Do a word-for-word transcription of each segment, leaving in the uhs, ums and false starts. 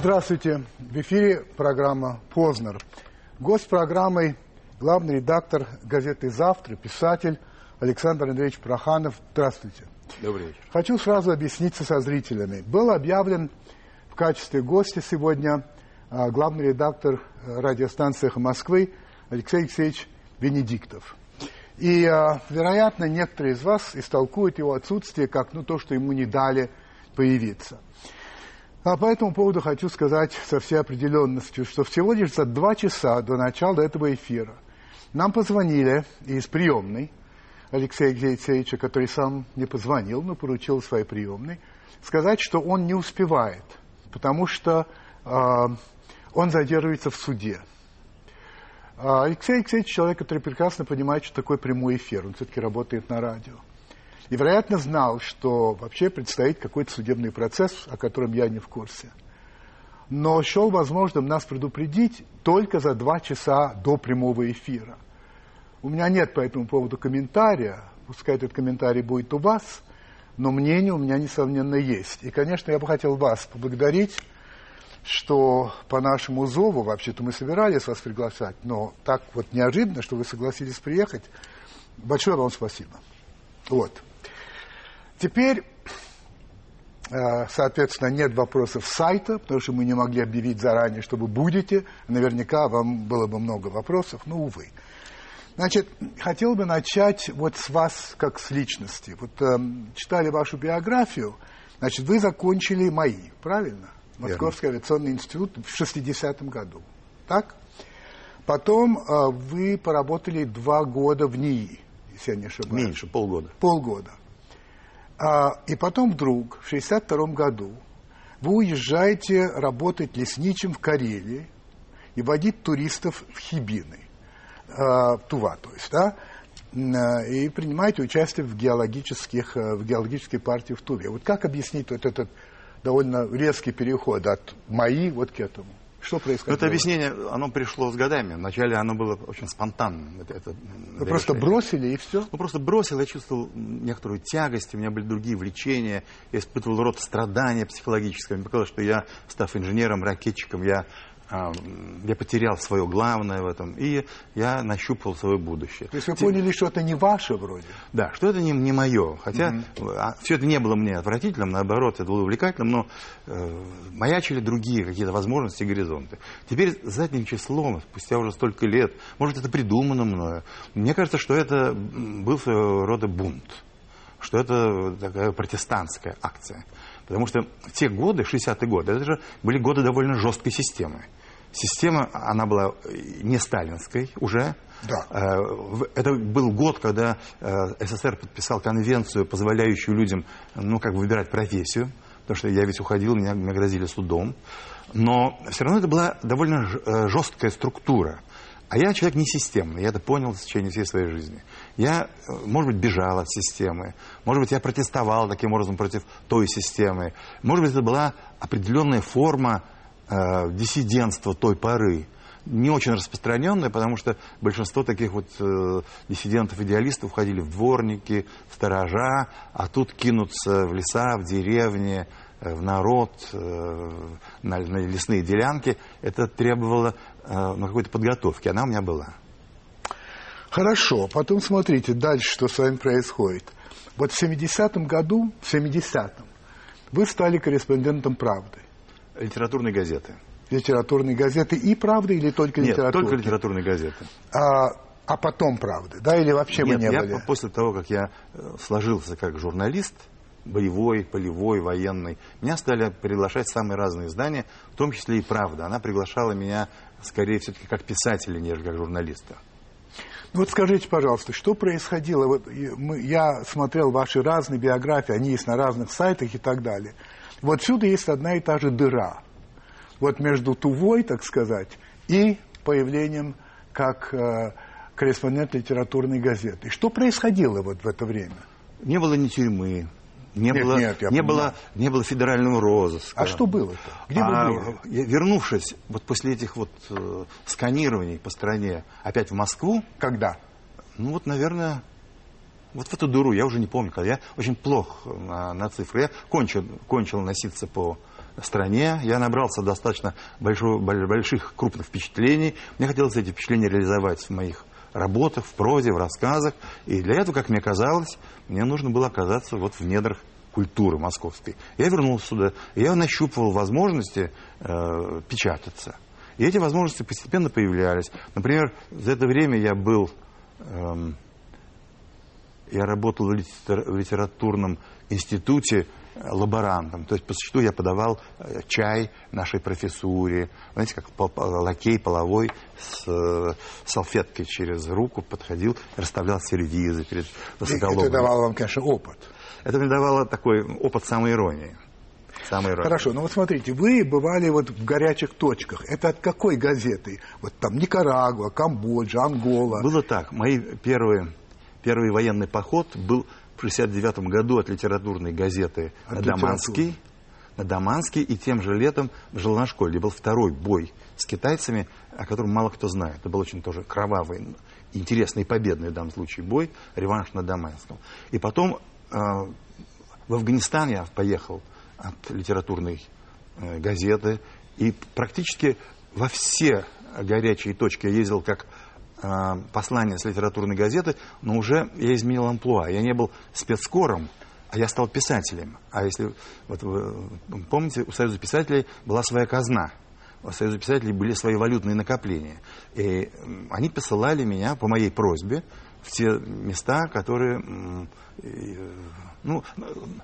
Здравствуйте. В эфире программа «Познер». Гость программы – главный редактор газеты «Завтра», писатель Александр Андреевич Проханов. Здравствуйте. Добрый вечер. Хочу сразу объясниться со зрителями. Был объявлен в качестве гостя сегодня главный редактор радиостанции «Эхо Москвы» Алексей Алексеевич Венедиктов. И, вероятно, некоторые из вас истолкуют его отсутствие как ну, то, что ему не дали появиться. А по этому поводу хочу сказать со всей определенностью, что всего лишь за два часа до начала этого эфира нам позвонили из приемной Алексея Алексеевича, который сам не позвонил, но поручил своей приемной, сказать, что он не успевает, потому что э, он задерживается в суде. Алексей Алексеевич – человек, который прекрасно понимает, что такое прямой эфир. Он все-таки работает на радио. И, вероятно, знал, что вообще предстоит какой-то судебный процесс, о котором я не в курсе. Но счел возможным нас предупредить только за два часа до прямого эфира. У меня нет по этому поводу комментария. Пускай этот комментарий будет у вас, но мнение у меня, несомненно, есть. И, конечно, я бы хотел вас поблагодарить, что по нашему зову, вообще-то мы собирались вас приглашать, но так вот неожиданно, что вы согласились приехать. Большое вам спасибо. Вот. Теперь, соответственно, нет вопросов с сайта, потому что мы не могли объявить заранее, что вы будете. Наверняка вам было бы много вопросов, но, увы. Значит, хотел бы начать вот с вас, как с личности. Вот э, читали вашу биографию, значит, вы закончили МАИ, правильно? Московский авиационный институт в шестидесятом году, так? Потом э, вы поработали два года в НИИ, если я не ошибаюсь. Меньше, полгода. Полгода. А, и потом вдруг, в шестьдесят втором году, вы уезжаете работать лесничим в Карелии и водить туристов в Хибины, а, Тува, то есть, да? И принимаете участие в, геологических, в геологической партии в Туве. Вот как объяснить вот этот довольно резкий переход от МАИ вот к этому? Что происходило? Это объяснение, оно пришло с годами. Вначале оно было очень спонтанным. Это, это, Вы просто решение. Бросили и все? Ну, просто бросил. Я чувствовал некоторую тягость, у меня были другие влечения. Я испытывал род страдания психологического. Мне показалось, что я, став инженером, ракетчиком, я, э, я потерял свое главное в этом. И я нащупал свое будущее. То есть вы Те... поняли, что это не ваше вроде? Да, что это не, не мое. Хотя mm-hmm. все это не было мне отвратительным, наоборот, это было увлекательным, но э, маячили другие какие-то возможности, говорили, теперь задним числом, спустя уже столько лет, может, это придумано мною, мне кажется, что это был своего рода бунт, что это такая протестантская акция. Потому что в те годы, шестидесятые годы, это же были годы довольно жесткой системы. Система, она была не сталинской уже. Да. Это был год, когда СССР подписал конвенцию, позволяющую людям, ну, как бы выбирать профессию. Потому что я ведь уходил, меня, меня грозили судом. Но все равно это была довольно жесткая структура. А я человек не системный, я это понял в течение всей своей жизни. Я, может быть, бежал от системы, может быть, я протестовал таким образом против той системы. Может быть, это была определенная форма э, диссидентства той поры. Не очень распространенная, потому что большинство таких вот э, диссидентов-идеалистов ходили в дворники, в сторожа, а тут кинутся в леса, в деревни, в народ, на лесные делянки. Это требовало ну, какой-то подготовки. Она у меня была. Хорошо. Потом смотрите дальше, что с вами происходит. Вот в семидесятом году, в семидесятом, вы стали корреспондентом «Правды». Литературной газеты. Литературной газеты и «Правды» или только литературной? Нет, только литературной газеты. А, а потом «Правды», да? Или вообще Нет, мы не я были? После того, как я сложился как журналист, боевой, полевой, военный. Меня стали приглашать в самые разные издания, в том числе и «Правда». Она приглашала меня, скорее, все-таки как писателя, нежели как журналиста. Ну вот скажите, пожалуйста, что происходило? Вот мы, я смотрел ваши разные биографии, они есть на разных сайтах и так далее. Вот отсюда есть одна и та же дыра. Вот между Тувой, так сказать, и появлением как э, корреспондент литературной газеты. Что происходило вот в это время? Не было ни тюрьмы, Не, нет, было, нет, не, было, не было федерального розыска. А что было-то? Где а, вы были? Вернувшись вот после этих вот э, сканирований по стране опять в Москву. Когда? Ну вот, наверное, вот в эту дуру. Я уже не помню, когда. Я очень плох на, на цифры. Я кончил, кончил носиться по стране. Я набрался достаточно большого, больших, крупных впечатлений. Мне хотелось эти впечатления реализовать в моих работах, в прозе, в рассказах. И для этого, как мне казалось, мне нужно было оказаться вот в недрах культуры московской. Я вернулся сюда, и я нащупывал возможности э, печататься. И эти возможности постепенно появлялись. Например, за это время я был... Э, я работал в, литер, в литературном институте лаборантом. То есть, по существу, я подавал чай нашей профессуре. Знаете, как лакей половой с салфеткой через руку подходил, расставлял сервизы перед высоколобными. Это давало вам, конечно, опыт. Это мне давало такой опыт самоиронии. самоиронии. Хорошо, ну вот смотрите, вы бывали вот в горячих точках. Это от какой газеты? Вот там Никарагуа, Камбоджа, Ангола. Было так. Мои первые, первый военный поход был... в шестьдесят девятом году от литературной газеты от «Даманский», на «Даманский», и тем же летом жил на школе, где был второй бой с китайцами, о котором мало кто знает. Это был очень тоже кровавый, интересный и победный в данном случае бой, реванш на Даманском. И потом э, в Афганистан я поехал от литературной э, газеты, и практически во все горячие точки я ездил как... послание с литературной газеты, но уже я изменил амплуа. Я не был спецкором, а я стал писателем. А если, вот вы помните, у Союза писателей была своя казна. У Союза писателей были свои валютные накопления. И они посылали меня по моей просьбе в те места, которые, ну,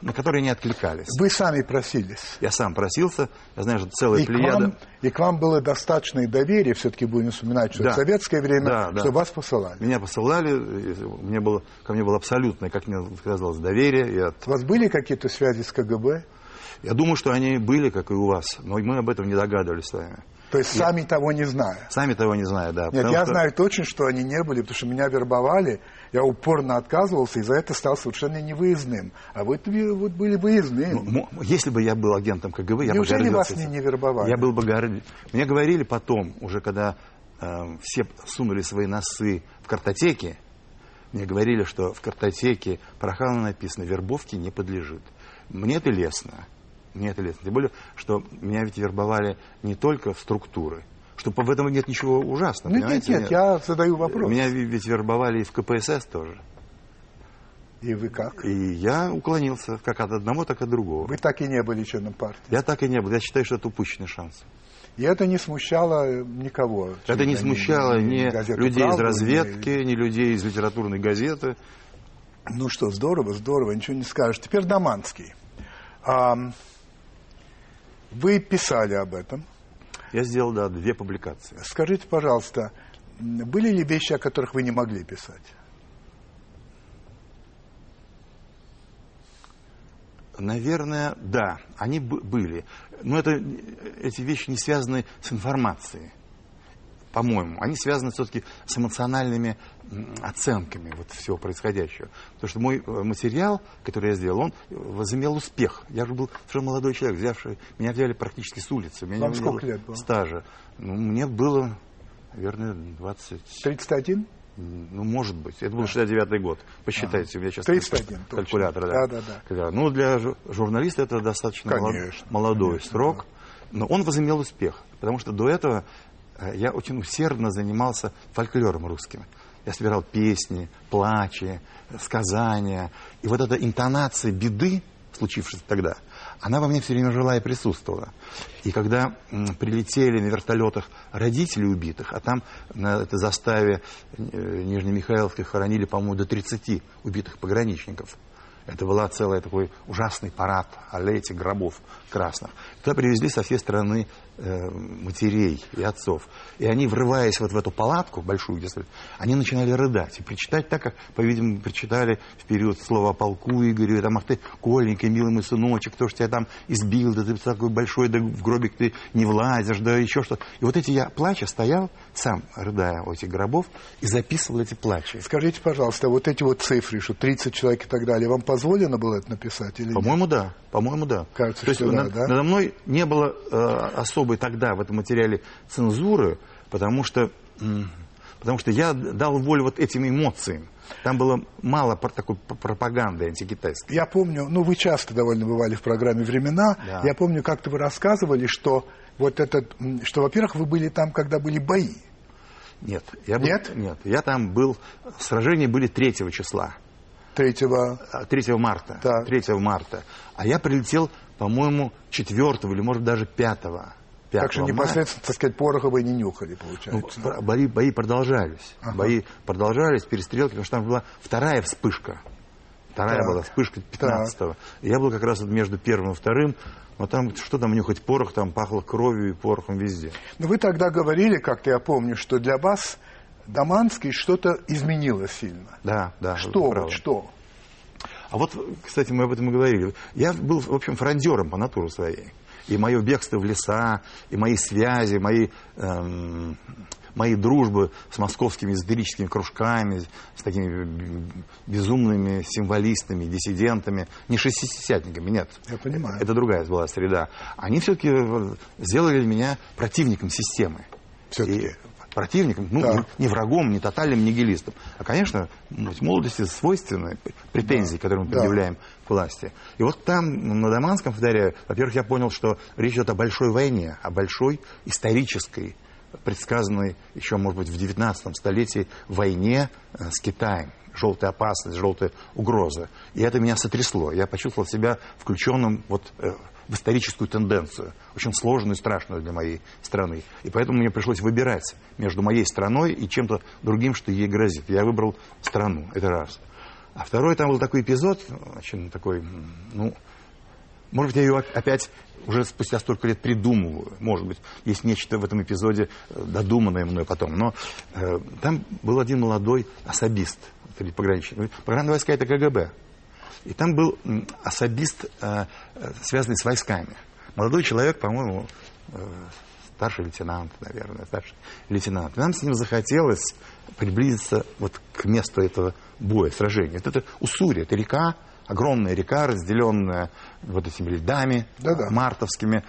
на которые не откликались. Вы сами просились. Я сам просился. Я знаю, что целая и плеяда... К вам, и к вам было достаточное доверие, все-таки будем вспоминать, что да. в советское время, да, да. что вас посылали. Меня посылали, мне было, ко мне было абсолютное, как мне казалось, доверие. И от... У вас были какие-то связи с КГБ? Я думаю, что они были, как и у вас, но мы об этом не догадывались с вами. То есть сами Нет. того не зная. Сами того не зная, да. Нет, я что... знаю точно, что они не были, потому что меня вербовали, я упорно отказывался, и за это стал совершенно невыездным. А вы вот были выездным. Ну, если бы я был агентом КГБ, я бы гордился. Неужели вас не, не вербовали? Я был бы горд... Мне говорили потом, уже когда э, все сунули свои носы в картотеки, мне говорили, что в картотеке Проханова написано «вербовке не подлежит». Мне это лестно. Мне это лестно. Тем более, что меня ведь вербовали не только в структуры. Что в этом нет ничего ужасного. Нет, нет, нет, нет, я задаю вопрос. Меня ведь вербовали и в ка пэ эс эс тоже. И вы как? И я уклонился как от одного, так и от другого. Вы так и не были членом партии? Я так и не был. Я считаю, что это упущенный шанс. И это не смущало никого? Это не смущало ни, ни людей из разведки, или... ни людей из литературной газеты. Ну что, здорово, здорово, ничего не скажешь. Теперь Даманский. А... Вы писали об этом. Я сделал, да, две публикации. Скажите, пожалуйста, были ли вещи, о которых вы не могли писать? Наверное, да, они были. Но это, эти вещи не связаны с информацией, по-моему. Они связаны все-таки с эмоциональными оценками вот всего происходящего. Потому что мой материал, который я сделал, он возымел успех. Я же был совершенно молодой человек, взявший... Меня взяли практически с улицы. Меня Вам сколько лет было? Стажа. Ну, мне было, наверное, двадцать... тридцать один? Ну, может быть. Это был шестьдесят девятый год. Посчитайте, у меня сейчас калькулятор. Да. Да, да, да. Ну, для журналиста это достаточно конечно, молодой конечно, срок. Да. Но он возымел успех. Потому что до этого... Я очень усердно занимался фольклором русским. Я собирал песни, плачи, сказания. И вот эта интонация беды, случившейся тогда, она во мне все время жила и присутствовала. И когда прилетели на вертолетах родители убитых, а там на этой заставе Нижнемихайловской хоронили, по-моему, до тридцати убитых пограничников. Это был целый такой ужасный парад аллей этих гробов красных. Туда привезли со всей страны э, матерей и отцов. И они, врываясь вот в эту палатку большую, где они начинали рыдать. И причитать так, как, по-видимому, причитали в период «Слово о полку Игореве», там, ах ты, Коленька, милый мой сыночек, кто ж тебя там избил, да ты такой большой, да в гробик ты не влазишь, да еще что-то. И вот эти я, плача, стоял, сам рыдая у этих гробов, и записывал эти плачи. Скажите, пожалуйста, вот эти вот цифры, что тридцать человек и так далее, вам позволено было это написать или По-моему, да. По-моему, да. Кажется, То что есть, да, на, да? Надо мной не было э, особой тогда в этом материале цензуры, потому что, м- потому что я дал волю вот этим эмоциям. Там было мало такой пропаганды антикитайской. Я помню, ну вы часто довольно бывали в программе «Времена», да. Я помню, как-то вы рассказывали, что, вот этот, что, во-первых, вы были там, когда были бои. Нет, я был, нет? Нет, я там был, сражения были третьего числа. третьего... третьего марта. Так. третьего марта. А я прилетел, по-моему, четвертого или, может, даже пятого. Так что непосредственно, так сказать, пороху вы не нюхали, получается. Ну, да? бои, бои продолжались. Ага. Бои продолжались, перестрелки, потому что там была вторая вспышка. Вторая так. была вспышка пятнадцатого. Я был как раз между первым и вторым. Но там, что там нюхать порох, там пахло кровью и порохом везде. Но вы тогда говорили, как-то я помню, что для вас Даманский что-то изменило сильно. Да, да. Что вот, что? А вот, кстати, мы об этом и говорили. Я был, в общем, фрондером по натуре своей. И мое бегство в леса, и мои связи, мои, эм, мои дружбы с московскими эзотерическими кружками, с такими безумными символистами, диссидентами, не шестидесятниками, нет. Я понимаю. Это другая была среда. Они все-таки сделали меня противником системы. Все-таки. Противником, ну, да. не, не врагом, не тотальным нигилистом. А, конечно, молодости свойственны претензии, да. которые мы предъявляем да. к власти. И вот там, на Даманском, повторяю, во-первых, я понял, что речь идет о большой войне, о большой исторической, предсказанной еще, может быть, в девятнадцатом столетии войне с Китаем. Желтая опасность, желтая угроза. И это меня сотрясло. Я почувствовал себя включенным вот, э, в историческую тенденцию, очень сложную и страшную для моей страны. И поэтому мне пришлось выбирать между моей страной и чем-то другим, что ей грозит. Я выбрал страну, это раз. А второй, там был такой эпизод, очень такой, ну, может быть, я ее опять уже спустя столько лет придумываю. Может быть, есть нечто в этом эпизоде, додуманное мной потом. Но э, там был один молодой особист, или пограничник. Пограничные войска – это КГБ. И там был особист, э, связанный с войсками. Молодой человек, по-моему, э, старший лейтенант, наверное, старший лейтенант. И нам с ним захотелось приблизиться вот к месту этого боя, сражения. Вот это Уссури, это река, огромная река, разделенная вот этими льдами да-да. мартовскими.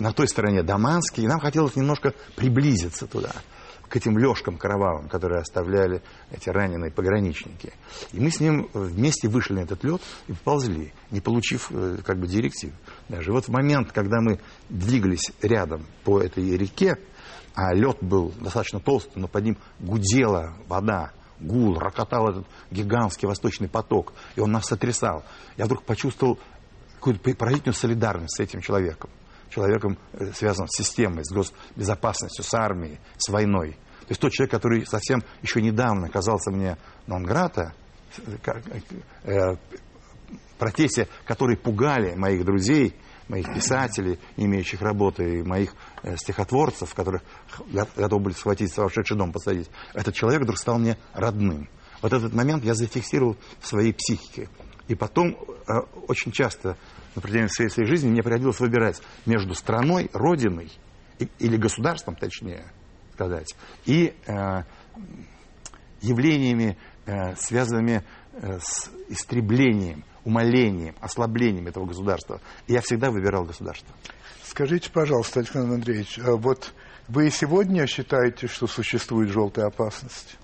На той стороне Даманский. И нам хотелось немножко приблизиться туда, к этим лёжкам кровавым, которые оставляли эти раненые пограничники. И мы с ним вместе вышли на этот лед и поползли, не получив как бы директив даже. Вот в момент, когда мы двигались рядом по этой реке, а лед был достаточно толстый, но под ним гудела вода, гул, рокотал этот гигантский восточный поток, и он нас сотрясал. Я вдруг почувствовал какую-то поразительную солидарность с этим человеком. Человеком, связанным с системой, с госбезопасностью, с армией, с войной. То есть тот человек, который совсем еще недавно казался мне нон-грата, э, протесте, которые пугали моих друзей, моих писателей, не имеющих работы, и моих э, стихотворцев, которых готовы были схватить, в сумасшедший дом посадить, этот человек вдруг стал мне родным. Вот этот момент я зафиксировал в своей психике. И потом э, очень часто на протяжении всей своей жизни мне приходилось выбирать между страной, родиной, или государством, точнее сказать, и э, явлениями, э, связанными э, с истреблением, умалением, ослаблением этого государства. И я всегда выбирал государство. Скажите, пожалуйста, Александр Андреевич, вот вы сегодня считаете, что существует желтая опасность?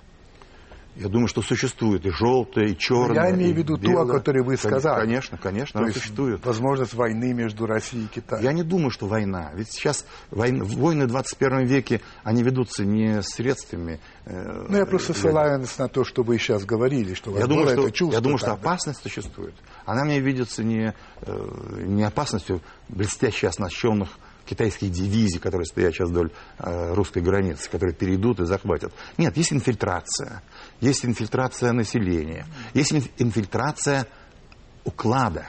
Я думаю, что существует и желтое, и черное. Я имею в виду ту, о которой вы сказали. Конечно, конечно, она существует. Возможность войны между Россией и Китаем. Я не думаю, что война. Ведь сейчас войны, войны в двадцать первом веке, они ведутся не средствами. Э, ну, я просто ссылаюсь на то, что вы сейчас говорили, что я думаю, что, это чувство. Я думаю, что опасность существует. Она мне видится не, э, не опасностью блестяще оснащенных китайских дивизий, которые стоят сейчас вдоль э, русской границы, которые перейдут и захватят. Нет, есть инфильтрация. Есть инфильтрация населения. Есть инфильтрация уклада.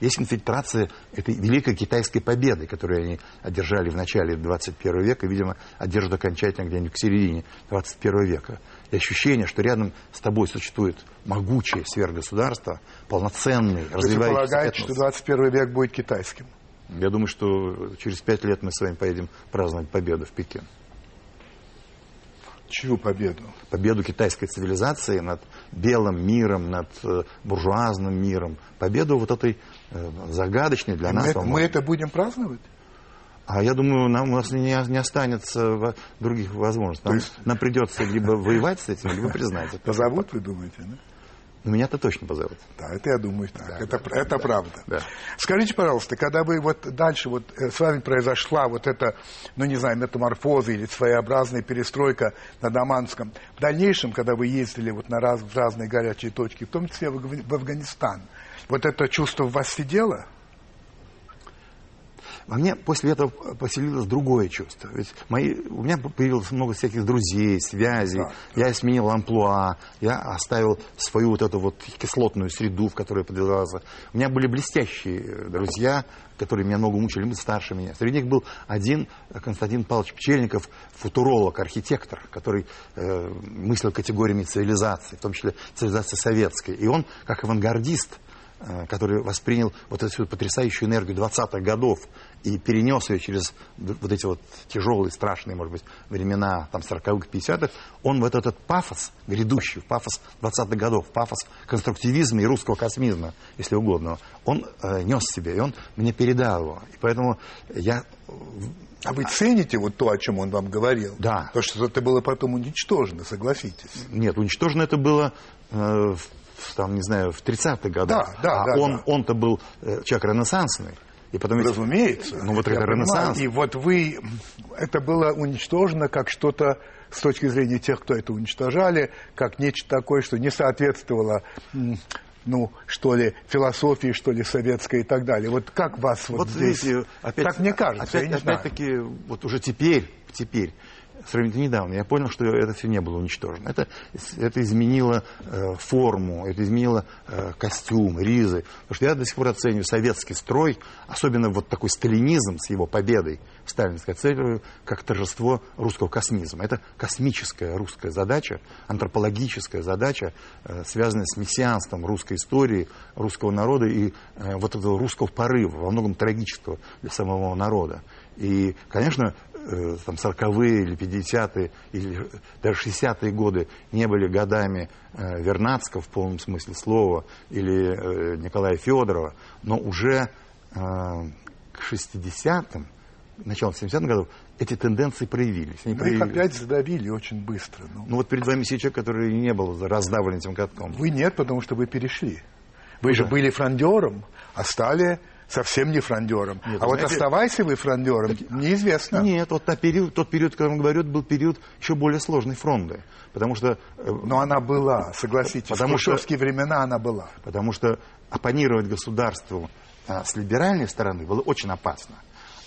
Есть инфильтрация этой великой китайской победы, которую они одержали в начале двадцать первого века, и, видимо, одержат окончательно где-нибудь к середине двадцать первого века. И ощущение, что рядом с тобой существует могучее сверхгосударство, полноценный, развивающийся. Вы полагаете, что двадцать первый век будет китайским? Я думаю, что через пять лет мы с вами поедем праздновать победу в Пекин. Чью победу? Победу китайской цивилизации над белым миром, над буржуазным миром. Победу вот этой загадочной для нас. Мы, мы это будем праздновать? А я думаю, нам, у нас не, не останется других возможностей. Нам, есть... нам придется либо воевать с этим, либо признать это. Позовут, вы думаете, да? Меня-то точно позовут. Да, это я думаю так. Да, это да, это да, правда. Да. Скажите, пожалуйста, когда бы вот дальше вот с вами произошла вот эта, ну не знаю, метаморфоза или своеобразная перестройка на Даманском, в дальнейшем, когда вы ездили вот на раз, в разные горячие точки, в том числе в, в Афганистан, вот это чувство в вас сидело? Во мне после этого поселилось другое чувство. Ведь мои, у меня появилось много всяких друзей, связей. Да, да. Я сменил амплуа, я оставил свою вот эту вот кислотную среду, в которой я подвязался. У меня были блестящие друзья, которые меня много мучили, были старше меня. Среди них был один Константин Павлович Пчельников, футуролог, архитектор, который э, мыслил категориями цивилизации, в том числе цивилизации советской. И он, как авангардист, который воспринял вот эту потрясающую энергию двадцатых годов и перенес ее через вот эти вот тяжелые, страшные, может быть, времена там сороковых, пятидесятых, он вот этот пафос грядущий, пафос двадцатых годов, пафос конструктивизма и русского космизма, если угодно, он э, нес себе, и он мне передал его. И поэтому я... А вы цените вот то, о чем он вам говорил? Да. То, что это было потом уничтожено, согласитесь? Нет, уничтожено это было... Э, там, не знаю, в тридцатых годах. Да, да, а да, он, да. он-то был э, человек ренессансный. И потом, разумеется. Ну, вот это ренессанс. И вот вы... Это было уничтожено как что-то с точки зрения тех, кто это уничтожали, как нечто такое, что не соответствовало... ну, что ли, философии, что ли, советской и так далее. Вот как вас вот, вот здесь... Видите, опять, так мне кажется, опять, опять-таки, вот уже теперь, теперь, сравнительно недавно, я понял, что это все не было уничтожено. Это, это изменило э, форму, это изменило э, костюм, ризы. Потому что я до сих пор оцениваю советский строй, особенно вот такой сталинизм с его победой в сталинской цели, как торжество русского космизма. Это космическая русская задача, антропологическая задача, э, связанная с мессианством русской истории, русского народа и э, вот этого русского порыва, во многом трагического для самого народа. И, конечно, э, там сороковые или пятидесятые, или даже шестидесятые годы не были годами э, Вернадского в полном смысле слова или э, Николая Федорова, но уже э, к шестидесятым, началу семидесятых годов, эти тенденции проявились. Они проявились. Вы их опять задавили очень быстро. Ну. ну вот перед вами сейчас человек, который не был раздавлен этим катком. Вы нет, потому что вы перешли. Вы да. же были фрондером, а стали... Совсем не фрондером. Нет, а вот знаете, оставайся вы фрондером, так, неизвестно. Нет, вот та период, тот период, о котором говорю, был период еще более сложной фронды. Потому что... Но она была, согласитесь. Потому в хрущевские времена она была. Потому что оппонировать государству а, с либеральной стороны было очень опасно.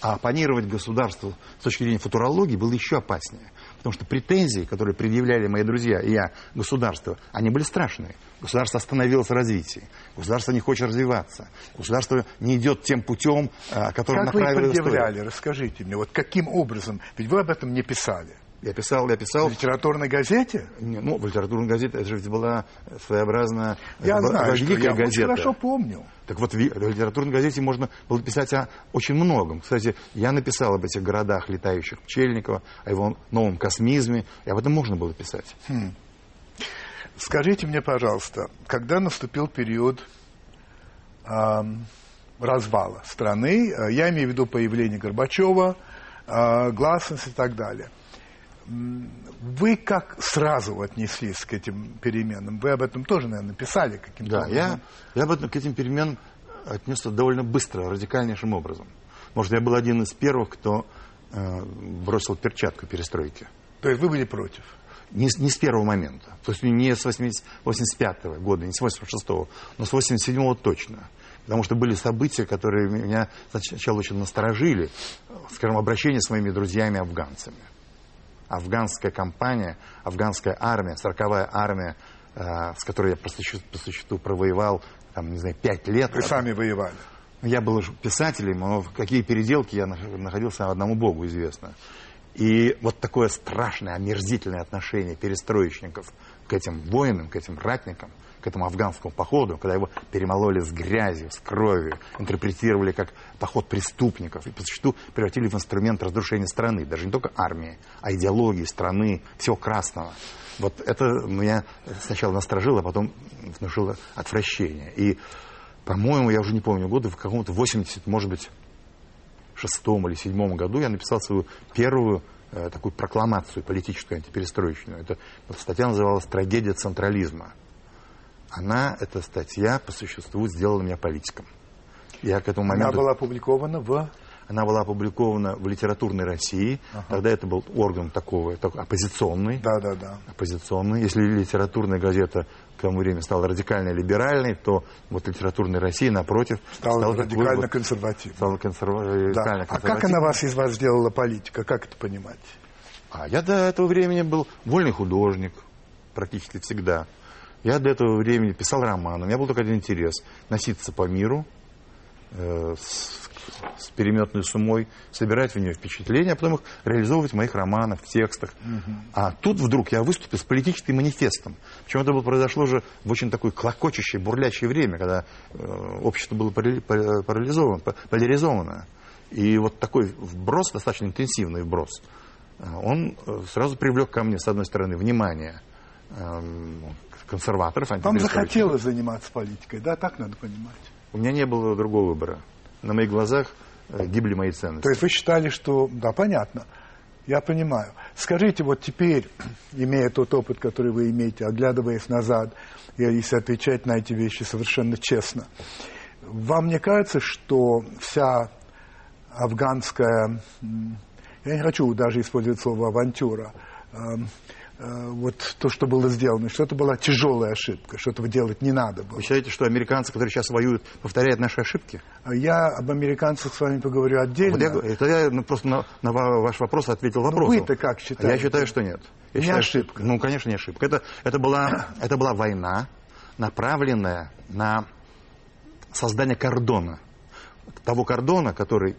А оппонировать государству с точки зрения футурологии было еще опаснее. Потому что претензии, которые предъявляли мои друзья и я государству, они были страшные. Государство остановилось в развитии. Государство не хочет развиваться. Государство не идет тем путем, который направили. Как вы предъявляли? Расскажите мне, вот каким образом? Ведь вы об этом не писали. Я писал, я писал... В «Литературной газете»? Не, ну, в «Литературной газете» это же была своеобразная... Я б... знаю, что я очень хорошо помню. Так вот, в «Литературной газете» можно было писать о очень многом. Кстати, я написал об этих городах, летающих Пчельникова, о его новом космизме, и об этом можно было писать. Хм. Скажите мне, пожалуйста, когда наступил период э, развала страны, я имею в виду появление Горбачева, э, гласность и так далее... Вы как сразу отнеслись к этим переменам? Вы об этом тоже, наверное, писали каким-то образом. Да, я, я об этом, к этим переменам отнесся довольно быстро, радикальнейшим образом. Может, я был один из первых, кто э, бросил перчатку перестройки. То есть вы были против? Не, не с первого момента. То есть не с восемьдесят пятого года, не с восемьдесят шестого, но с восемьдесят седьмого точно. Потому что были события, которые меня сначала очень насторожили. Скажем, обращение с моими друзьями-афганцами. Афганская компания, афганская армия, сороковая армия, э, с которой я по существу, по существу провоевал, там, не знаю, пять лет. Вы сами воевали? Я был писателем, но в какие переделки я находился, одному Богу известно. И вот такое страшное, омерзительное отношение перестроечников к этим воинам, к этим ратникам, к этому афганскому походу, когда его перемололи с грязью, с кровью, интерпретировали как поход преступников и по существу превратили в инструмент разрушения страны, даже не только армии, а идеологии, страны, всего красного. Вот это меня сначала насторожило, а потом внушило отвращение. И, по-моему, я уже не помню года, в каком-то восьмидесятом, может быть, шестом или седьмом году я написал свою первую э, такую прокламацию политическую антиперестроечную. Это, эта статья называлась «Трагедия централизма». Она, эта статья, по существу, сделала меня политиком. Я к этому моменту... Она была опубликована в... Она была опубликована в «Литературной России». Ага. Тогда это был орган такого, такой оппозиционный. Да, да, да. Оппозиционный. Если «Литературная газета» к тому времени стала радикально-либеральной, то вот «Литературная Россия», напротив, стала стал радикально-консервативной. Стала консерва... да. А как она вас из вас сделала политика? Как это понимать? А я до этого времени был вольный художник практически всегда. Я до этого времени писал романы. У меня был только один интерес – носиться по миру, э, с с переметной сумой, собирать в нее впечатления, а потом их реализовывать в моих романах, в текстах. Угу. А тут вдруг я выступил с политическим манифестом. Причем это было, произошло уже в очень такое клокочущее, бурлящее время, когда э, общество было парализовано, поляризовано. И вот такой вброс, достаточно интенсивный вброс, он сразу привлек ко мне, с одной стороны, внимание э, консерваторов. Вам захотелось заниматься политикой, да? Так надо понимать. У меня не было другого выбора. На моих глазах гибли мои ценности. То есть вы считали, что... Да, понятно. Я понимаю. Скажите, вот теперь, имея тот опыт, который вы имеете, оглядываясь назад, и если отвечать на эти вещи совершенно честно, вам не кажется, что вся афганская... Я не хочу даже использовать слово «авантюра». Вот то, что было сделано, что это была тяжелая ошибка, что этого делать не надо было. Вы считаете, что американцы, которые сейчас воюют, повторяют наши ошибки? Я об американцах с вами поговорю отдельно. Вот я, это я ну, просто на, на ваш вопрос ответил вопросом. Вы-то как считаете? Я считаю, что нет. Я не считаю, ошибка. Что, ну, конечно, не ошибка. Это, это, была, это была война, направленная на создание кордона. Того кордона, который,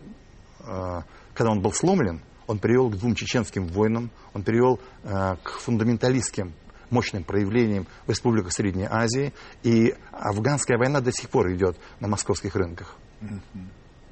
э, когда он был сломлен, он привел к двум чеченским войнам, он привел э, к фундаменталистским мощным проявлениям в республиках Средней Азии. И афганская война до сих пор идет на московских рынках. Mm-hmm.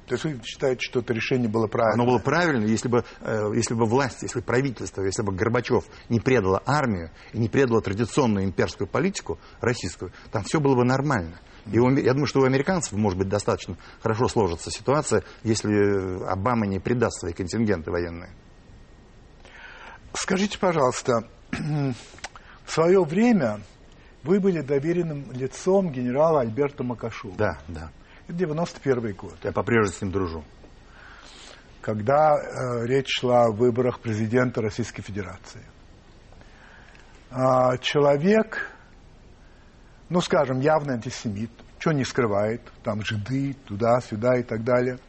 То есть вы считаете, что это решение было правильно? Оно было правильно, если бы, э, если бы власть, если бы правительство, если бы Горбачев не предало армию и не предало традиционную имперскую политику российскую, там все было бы нормально. И у, я думаю, что у американцев, может быть, достаточно хорошо сложится ситуация, если Обама не предаст свои контингенты военные. Скажите, пожалуйста, в свое время вы были доверенным лицом генерала Альберта Макашова. Да, да. Это девяносто первый год. Я по-прежнему с ним дружу. Когда э, речь шла о выборах президента Российской Федерации. А, человек... Ну, скажем, явно антисемит, что не скрывает, там жиды, туда-сюда и так далее.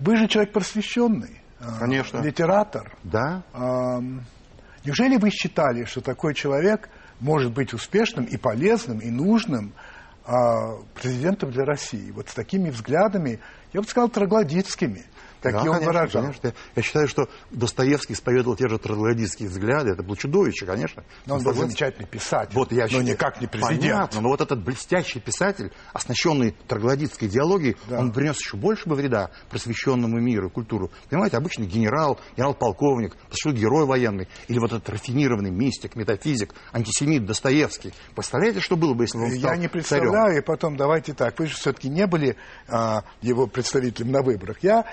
Вы же человек просвещенный. Конечно. Литератор. Да. Неужели вы считали, что такой человек может быть успешным и полезным, и нужным президентом для России? Вот с такими взглядами, я бы сказал, троглодитскими. Как да, я конечно, выражал. Конечно. Я, я считаю, что Достоевский исповедовал те же троглодитские взгляды. Это было чудовище, конечно. Но он был замечательный писатель, вот, я но считаю, никак не президент. Понятно, но вот этот блестящий писатель, оснащенный троглодитской идеологией, да. Он принес еще больше бы вреда просвещенному миру, культуру. Понимаете, обычный генерал, генерал-полковник, герой военный, или вот этот рафинированный мистик, метафизик, антисемит Достоевский. Представляете, что было бы, если бы он стал Я не представляю, царем? И потом давайте так. Вы же все-таки не были а, его представителем на выборах. Я...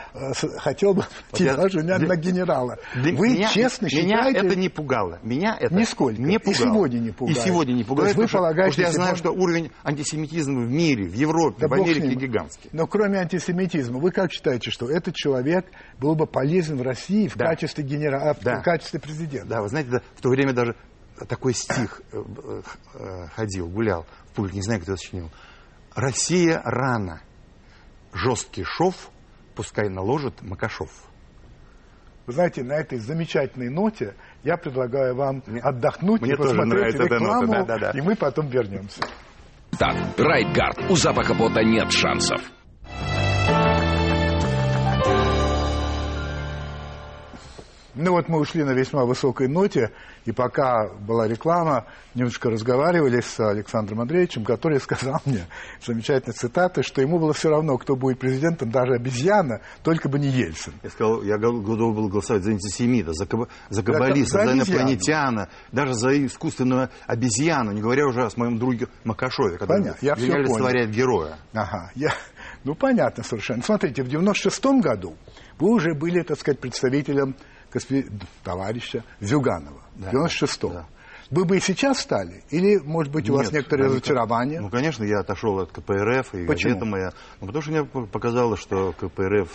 хотел бы тиражу вот на генерала. Для, вы меня, честно меня считаете... Меня это не пугало. Меня это нисколько. Не пугало. И сегодня не пугает. И сегодня не пугает. То есть вы полагаете, потому что я знаю, он... что уровень антисемитизма в мире, в Европе, да в Америке гигантский. Но кроме антисемитизма, вы как считаете, что этот человек был бы полезен в России в да. качестве генерала, да. в качестве президента? Да, вы знаете, да, в то время даже такой стих ходил, гулял в публике, не знаю, кто это сочинил. «Россия рано. Жесткий шов пускай наложит Макашов». Вы знаете, на этой замечательной ноте я предлагаю вам мне, отдохнуть мне и посмотреть рекламу, да, да, да. И мы потом вернемся. Так, Райтгард. У запаха пота нет шансов. Ну вот мы ушли на весьма высокой ноте, и пока была реклама, немножко разговаривали с Александром Андреевичем, который сказал мне замечательные цитаты, что ему было все равно, кто будет президентом, даже обезьяна, только бы не Ельцин. Я сказал, я готов был голосовать за антисемита, за, каб... за каббалиста, за, за инопланетяна, даже за искусственную обезьяну, не говоря уже о моем друге Макашове, который гениально створяет героя. Ага, я... ну понятно совершенно. Смотрите, в девяносто шестом году Вы уже были, так сказать, представителем товарища Зюганова, да, девяносто шестого. Да. Вы бы и сейчас стали? Или, может быть, у Нет, вас некоторые конечно, разочарования? Ну, конечно, я отошел от КПРФ. И Почему? Газета моя, ну, потому что мне показалось, что КПРФ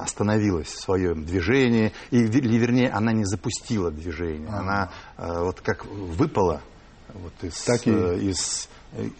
остановилась в своем движении. И, вернее, она не запустила движение. А-а-а. Она э, вот как выпала вот, из... Э, из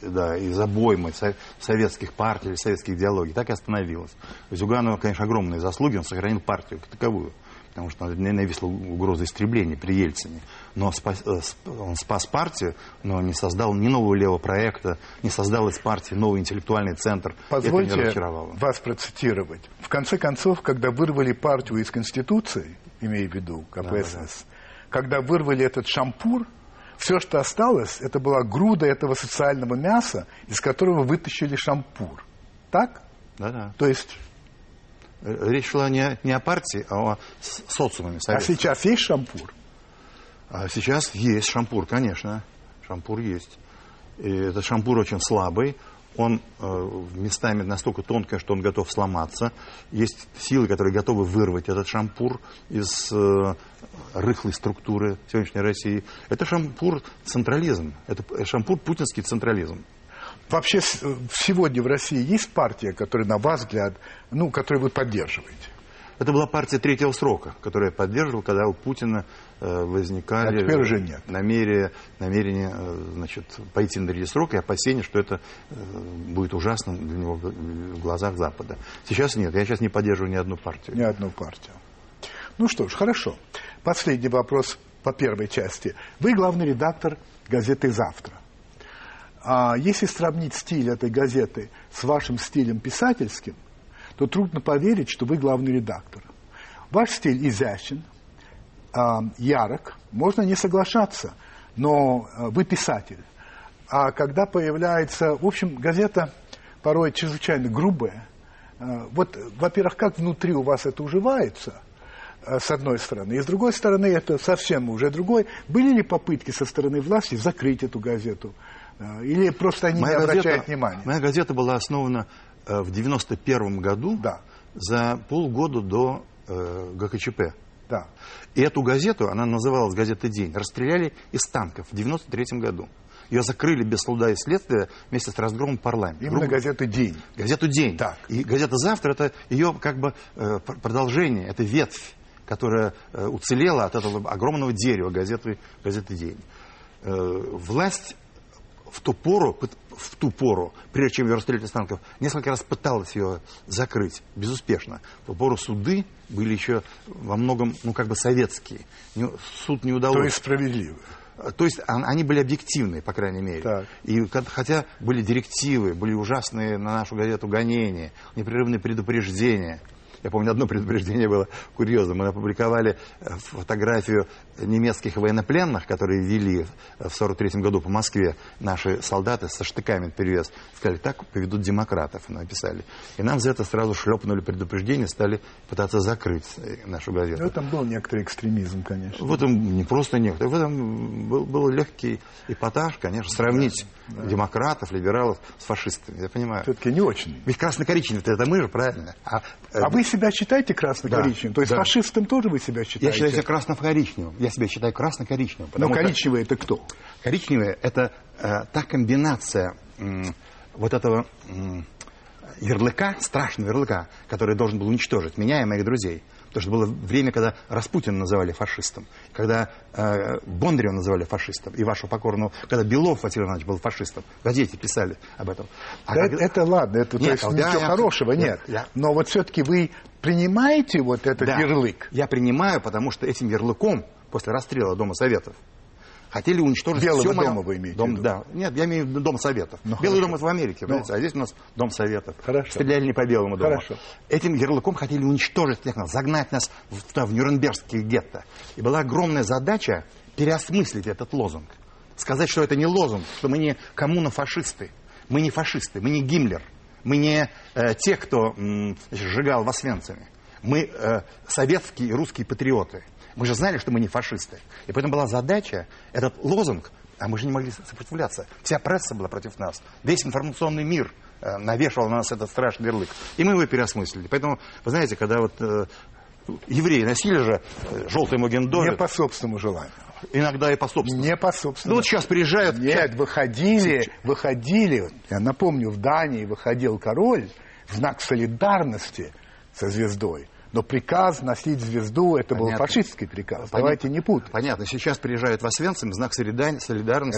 Да, из обоймы советских партий или советских идеологий, так и остановилась. У Зюганова, конечно, огромные заслуги, он сохранил партию как таковую, потому что нависла угроза истребления при Ельцине. Но спас, он спас партию, но не создал ни нового левого проекта, не создал из партии новый интеллектуальный центр. Позвольте вас процитировать. В конце концов, когда вырвали партию из Конституции, имея в виду КПСС, да, да. когда вырвали этот шампур, все, что осталось, это была груда этого социального мяса, из которого вытащили шампур. Так? Да-да. То есть... Речь шла не, не о партии, а о социуме. А сейчас есть шампур? А сейчас есть шампур, конечно. Шампур есть. И этот шампур очень слабый. Он э, местами настолько тонкий, что он готов сломаться. Есть силы, которые готовы вырвать этот шампур из э, рыхлой структуры сегодняшней России. Это шампур централизм. Это шампур путинский централизм. Вообще сегодня в России есть партия, которая, на ваш взгляд, ну, которую вы поддерживаете? Это была партия третьего срока, которую я поддерживал, когда у Путина возникали а теперь уже нет. намерения, намерения значит, пойти на третий срок и опасения, что это будет ужасно для него в глазах Запада. Сейчас нет. Я сейчас не поддерживаю ни одну партию. Ни одну партию. Ну что ж, хорошо. Последний вопрос по первой части. Вы главный редактор газеты «Завтра». А если сравнить стиль этой газеты с вашим стилем писательским, то трудно поверить, что вы главный редактор. Ваш стиль изящен, ярок, можно не соглашаться, но вы писатель. А когда появляется... В общем, газета порой чрезвычайно грубая. Вот, во-первых, как внутри у вас это уживается, с одной стороны, и с другой стороны, это совсем уже другой. Были ли попытки со стороны власти закрыть эту газету? Или просто они моя не обращают газета, внимания? Моя газета была основана... в девяносто первом году, да. за полгода до э, ГКЧП. Да. И эту газету, она называлась «Газета День», расстреляли из танков в девяносто третьем году. Ее закрыли без суда и следствия вместе с разгромом парламента. Именно Грубо... газету «День». Газету «День». Так. И газета «Завтра» — это ее как бы э, продолжение, это ветвь, которая э, уцелела от этого огромного дерева газеты, газеты «День». Э, власть... В ту пору, в ту пору, прежде чем ее расстрелять из танков, несколько раз пыталась ее закрыть, безуспешно. В ту пору суды были еще во многом, ну, как бы советские. Суд не удалось. То есть справедливые. То есть они были объективны, по крайней мере. Так. И хотя были директивы, были ужасные на нашу газету гонения, непрерывные предупреждения. Я помню, одно предупреждение было курьезным. Мы опубликовали фотографию немецких военнопленных, которые вели в сорок третьем году по Москве. Наши солдаты со штыками перевес. Сказали, так поведут демократов, написали. И нам за это сразу шлепнули предупреждение, стали пытаться закрыть нашу газету. В этом был некоторый экстремизм, конечно. В этом не просто некоторый. В этом был, был легкий эпатаж, конечно. Сравнить да, да. демократов, либералов с фашистами. Я понимаю. Все-таки не очень. Ведь красно-коричневый это мы же, правильно? А, а вы себя считаете красно-коричневым? Да, то есть да. фашистом тоже вы себя считаете? Я считаю себя красно-коричневым. Я себя считаю красно-коричневым. Но коричневый это кто? Коричневый это э, та комбинация э, вот этого э, ярлыка, страшного ярлыка, который должен был уничтожить меня и моих друзей. Потому что было время, когда Распутина называли фашистом, когда э, Бондарева называли фашистом, и вашего покорного, когда Белов Василий Иванович был фашистом. Газеты писали об этом. А да, когда... Это ладно, это нет, то есть, ничего я... хорошего нет. нет я... Но вот все-таки вы принимаете вот этот да, ярлык? Я принимаю, потому что этим ярлыком после расстрела Дома Советов хотели уничтожить Белого все дома, мое... вы имеете дом, в виду? Да. Нет, я имею в виду Дом Советов. Ну, Белый хорошо. Дом — это в Америке, ну. а здесь у нас Дом Советов. Хорошо. Стреляли не по Белому дому. Хорошо. Этим ярлыком хотели уничтожить, загнать нас в, туда, в Нюрнбергские гетто. И была огромная задача переосмыслить этот лозунг. Сказать, что это не лозунг, что мы не коммунофашисты. Мы не фашисты, мы не Гиммлер. Мы не э, те, кто э, сжигал в Освенциме. Мы э, советские и русские патриоты. Мы же знали, что мы не фашисты. И поэтому была задача, этот лозунг, а мы же не могли сопротивляться. Вся пресса была против нас. Весь информационный мир навешивал на нас этот страшный ярлык. И мы его переосмыслили. Поэтому, вы знаете, когда вот э, евреи носили же э, желтый мугендор... Не по собственному желанию. Иногда и по собственному. Не по собственному. Ну вот сейчас приезжают... Нет, сейчас... выходили, выходили, я напомню, в Дании выходил король в знак солидарности со звездой. Но приказ носить звезду, это Понятно. был фашистский приказ. Понятно. Давайте не путать. Понятно. Сейчас приезжают в Освенцим в знак солидарности.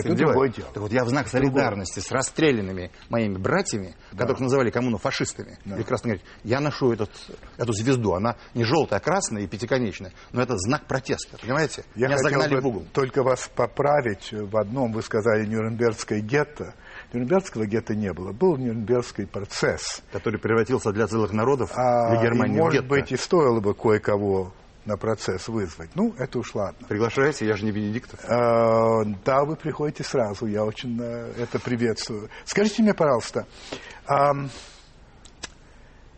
Это другое дело. Так вот, я в знак солидарности с расстрелянными моими братьями, да. которых называли коммунофашистами, да. прекрасно говорят, я ношу этот, эту звезду. Она не желтая, а красная и пятиконечная. Но это знак протеста. Понимаете? Я Меня загнали в угол. Только вас поправить в одном. Вы сказали Нюрнбергское гетто. Нюрнбергского гетто не было. Был Нюрнбергский процесс. Который превратился для целых народов а, для Германии. И, может гетто. быть, и стоило бы кое-кого на процесс вызвать. Ну, это уж ладно. Приглашаете? Я же не Венедиктов. А, да, вы приходите сразу. Я очень это приветствую. Скажите мне, пожалуйста, а,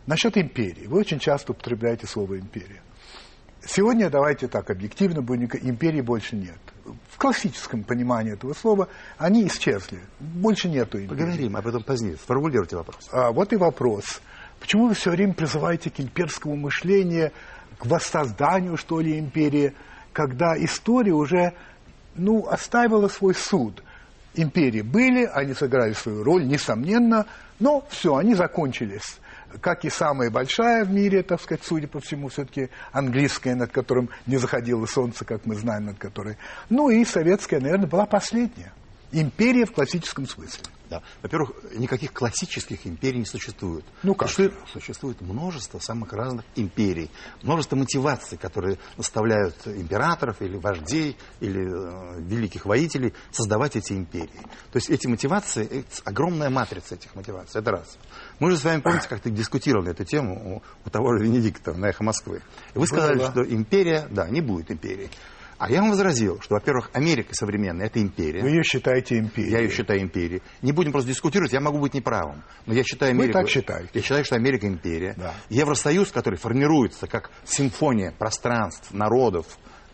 насчет империи. Вы очень часто употребляете слово «империя». Сегодня, давайте так, объективно, империи больше нет. В классическом понимании этого слова они исчезли. Больше нету империи. Поговорим об этом позднее. Сформулируйте вопрос. А, вот и вопрос. Почему вы все время призываете к имперскому мышлению, к воссозданию, что ли, империи, когда история уже, ну, оставила свой суд? Империи были, они сыграли свою роль, несомненно, но все, они закончились. Как и самая большая в мире, так сказать, судя по всему, все-таки английская, над которым не заходило солнце, как мы знаем, над которой. Ну и советская, наверное, была последняя. Империя в классическом смысле. Да. Во-первых, никаких классических империй не существует. Ну как? Существует множество самых разных империй, множество мотиваций, которые заставляют императоров или вождей, или э, великих воителей создавать эти империи. То есть эти мотивации, это огромная матрица этих мотиваций, это раз. Мы же с вами, помните, как-то дискутировали эту тему у, у того же Венедиктова на «Эхо Москвы». Вы сказали, Было. что империя, да, не будет империи. А я вам возразил, что, во-первых, Америка современная – это империя. Вы ее считаете империей. Я ее считаю империей. Не будем просто дискутировать, я могу быть неправым. Но я считаю Америку... Вы так считаете. Я считаю, что Америка – империя. Да. Евросоюз, который формируется как симфония пространств, народов,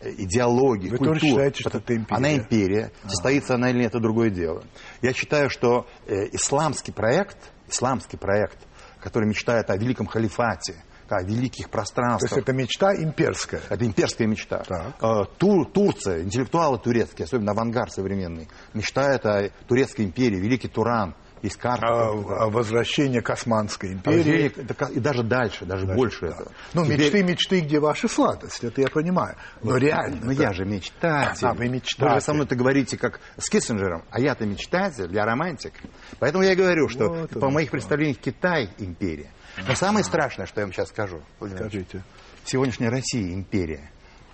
идеологии, культуры. Вы тоже считаете, что это империя? Она империя. А-а-а. Состоится она или нет – это другое дело. Я считаю, что э, исламский проект, исламский проект, который мечтает о великом халифате, о великих пространствах. То есть это мечта имперская? Это имперская мечта. Так. Тур, Турция, интеллектуалы турецкие, особенно авангард современный, мечтает о турецкой империи, великий Туран, есть карта. О, о возвращении к Османской империи. А, и даже дальше, даже, даже больше. Да. Это. Ну, теперь... мечты, мечты, где ваша сладость, это я понимаю. Но вот, реально. Но это... я же мечтатель. А, вы мечтатель. Вы же со мной-то говорите как с Киссинджером, а я-то мечтатель, я романтик. Поэтому я и говорю, что вот по моих представлениях Китай империя. Но самое страшное, что я вам сейчас скажу, Скажите. сегодняшняя Россия, империя,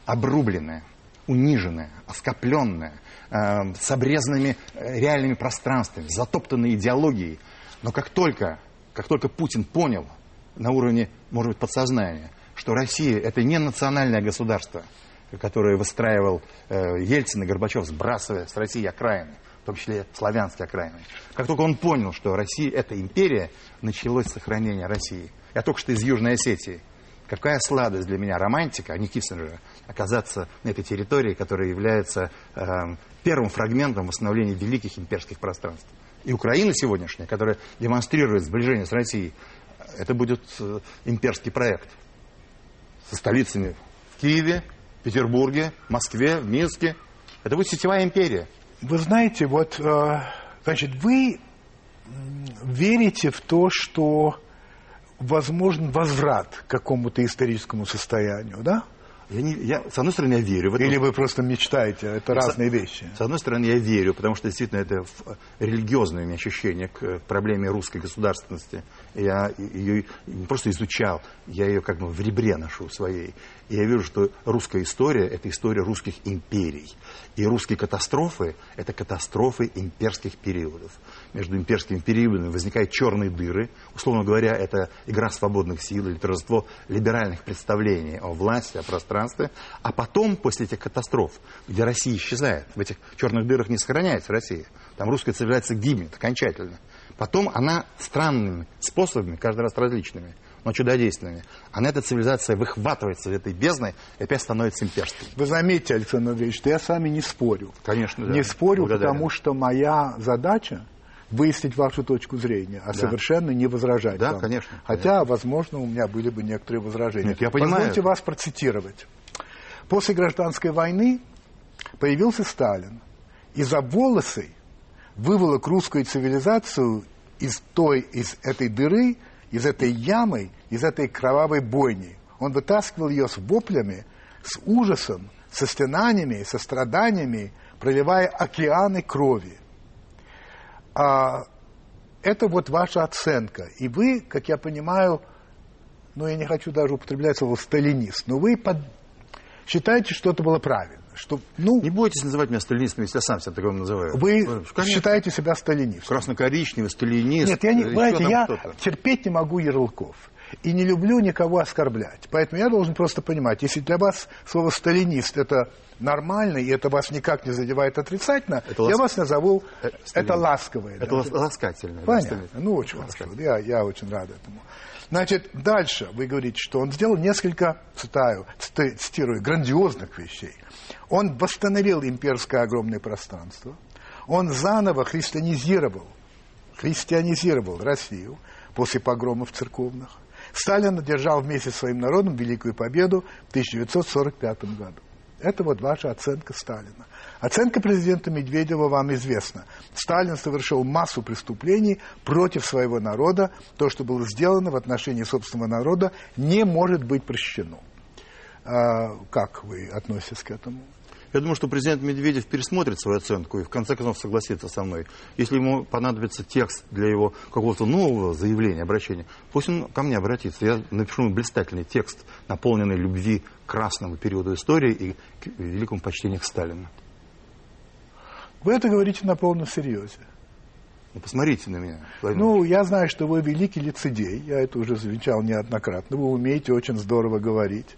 обрубленная, униженная, оскопленная, э, с обрезанными э, реальными пространствами, затоптанной идеологией. Но как только, как только Путин понял на уровне, может быть, подсознания, что Россия – это не национальное государство, которое выстраивал э, Ельцин и Горбачев, сбрасывая с России окраины, в том числе славянские окраины. Как только он понял, что Россия – это империя, началось сохранение России. Я только что из Южной Осетии. Какая сладость для меня, романтика, а не Киссинджера, оказаться на этой территории, которая является э, первым фрагментом восстановления великих имперских пространств. И Украина сегодняшняя, которая демонстрирует сближение с Россией, это будет э, имперский проект со столицами в Киеве, Петербурге, Москве, в Минске. Это будет сетевая империя. Вы знаете, вот, значит, вы верите в то, что возможен возврат к какому-то историческому состоянию, да? Я не, я, с одной стороны, я верю в это. Или вы просто мечтаете, это разные с, вещи. С одной стороны, я верю, потому что действительно это религиозное у меня ощущение к проблеме русской государственности. Я ее не просто изучал, я ее как бы в ребре ношу своей. И я вижу, что русская история – это история русских империй. И русские катастрофы – это катастрофы имперских периодов. Между имперскими периодами возникают черные дыры. Условно говоря, это игра свободных сил или торжество либеральных представлений о власти, о пространстве. А потом, после этих катастроф, где Россия исчезает, в этих черных дырах не сохраняется Россия. Там русская цивилизация гибнет окончательно. Потом она странными способами, каждый раз различными, но чудодейственными, она, эта цивилизация, выхватывается из этой бездны и опять становится имперской. Вы заметите, Александр Андреевич, что я с вами не спорю. Конечно, да. Не спорю, благодарен. Потому что моя задача выяснить вашу точку зрения, а да. совершенно не возражать. Да, вам. Конечно. Хотя, конечно. возможно, у меня были бы некоторые возражения. Нет, я понимаю. Позвольте вас процитировать. После гражданской войны появился Сталин и за волосы выволок русскую цивилизацию из той, из этой дыры, из этой ямы, из этой кровавой бойни. Он вытаскивал ее с воплями, с ужасом, со стенаниями, со страданиями, проливая океаны крови. А, это вот ваша оценка. И вы, как я понимаю, ну, я не хочу даже употреблять слово «сталинист», но вы под... считаете, что это было правильно. Что, ну, не бойтесь называть меня сталинистом, если я сам себя таким называю. Вы Конечно. считаете себя сталинистом. Красно-коричневый, сталинист. Нет, я, не, знаете, я терпеть не могу ярлыков. И не люблю никого оскорблять. Поэтому я должен просто понимать, если для вас слово «сталинист» это нормально, и это вас никак не задевает отрицательно, это я ласк... вас назову это, это ласковое. Это да? ласкательное. Понятно. Да, ну, очень хорошо. Я, я очень рад этому. Значит, дальше вы говорите, что он сделал несколько, цитаю, цитирую, грандиозных вещей. Он восстановил имперское огромное пространство. Он заново христианизировал, христианизировал Россию после погромов церковных. Сталин одержал вместе с своим народом великую победу в тысяча девятьсот сорок пятом году. Это вот ваша оценка Сталина. Оценка президента Медведева вам известна. Сталин совершил массу преступлений против своего народа. То, что было сделано в отношении собственного народа, не может быть прощено. А как вы относитесь к этому? Я думаю, что президент Медведев пересмотрит свою оценку и в конце концов согласится со мной. Если ему понадобится текст для его какого-то нового заявления, обращения, пусть он ко мне обратится. Я напишу ему блистательный текст, наполненный любви к красному периоду истории и к великому почтению к Сталину. Вы это говорите на полном серьезе. Ну, посмотрите на меня. Владимир. Ну, я знаю, что вы великий лицедей. Я это уже замечал неоднократно. Вы умеете очень здорово говорить.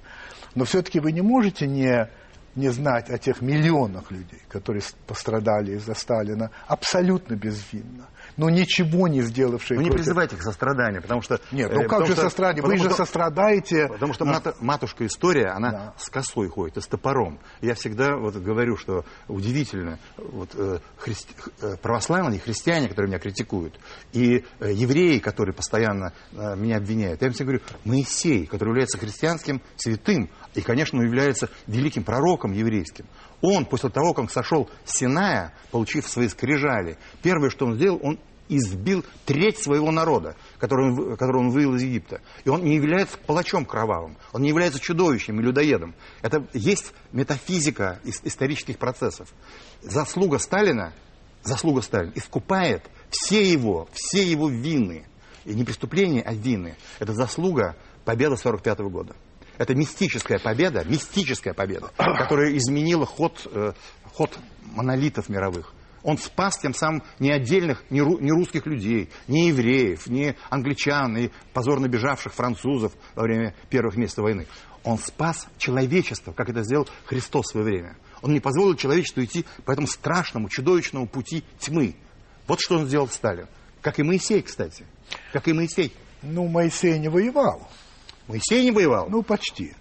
Но все-таки вы не можете не... не знать о тех миллионах людей, которые пострадали из-за Сталина, абсолютно безвинно, но ничего не сделавшие... Вы не против... призывайте их сострадание, потому что... Нет, ну как же сострадание? Вы же сострадаете... Потому что мат... матушка история, она да. с косой ходит, и с топором. Я всегда вот говорю, что удивительно, вот, э, христи... православные христиане, которые меня критикуют, и э, евреи, которые постоянно э, меня обвиняют. Я им всегда говорю, Моисей, который является христианским святым, и, конечно, он является великим пророком еврейским. Он, после того, как сошел с Синая, получив свои скрижали, первое, что он сделал, он избил треть своего народа, который, который он вывел из Египта. И он не является палачом кровавым, он не является чудовищем и людоедом. Это есть метафизика исторических процессов. Заслуга Сталина, заслуга Сталина искупает все его, все его вины. И не преступления, а вины. Это заслуга победы сорок пятого года. Это мистическая победа, мистическая победа, которая изменила ход, э, ход монолитов мировых. Он спас тем самым не отдельных, не, ру, не русских людей, не евреев, не англичан и позорно бежавших французов во время первых месяцев войны. Он спас человечество, как это сделал Христос в свое время. Он не позволил человечеству идти по этому страшному, чудовищному пути тьмы. Вот что он сделал Сталин. Как и Моисей, кстати. Как и Моисей. Ну, Моисей не воевал. Моисей не воевал? Ну, почти.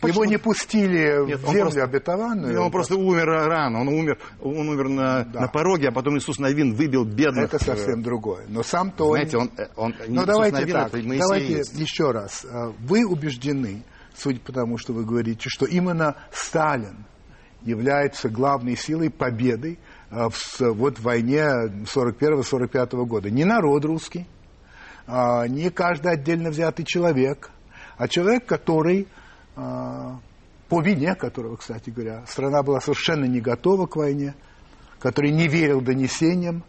почти. Его не пустили Нет, в землю просто, обетованную. Он вот просто так. умер рано, он умер, он умер на, да. на пороге, а потом Иисус Навин выбил бедных. Это совсем другое. Но сам-то он... Знаете, он... он Но давайте Навин, так, давайте есть. еще раз. Вы убеждены, судя по тому, что вы говорите, что именно Сталин является главной силой победы в вот, войне сорок первого — сорок пятого года. Не народ русский, не каждый отдельно взятый человек, а человек, который, по вине которого, кстати говоря, страна была совершенно не готова к войне, который не верил донесениям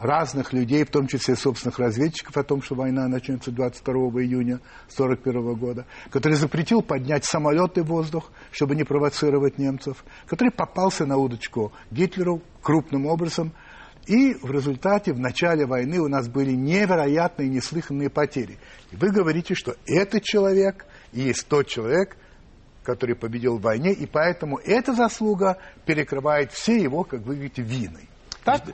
разных людей, в том числе собственных разведчиков, о том, что война начнется двадцать второго июня сорок первого года, который запретил поднять самолеты в воздух, чтобы не провоцировать немцев, который попался на удочку Гитлеру крупным образом. И в результате, в начале войны у нас были невероятные, неслыханные потери. И вы говорите, что этот человек и есть тот человек, который победил в войне, и поэтому эта заслуга перекрывает все его, как вы говорите, вины. Так?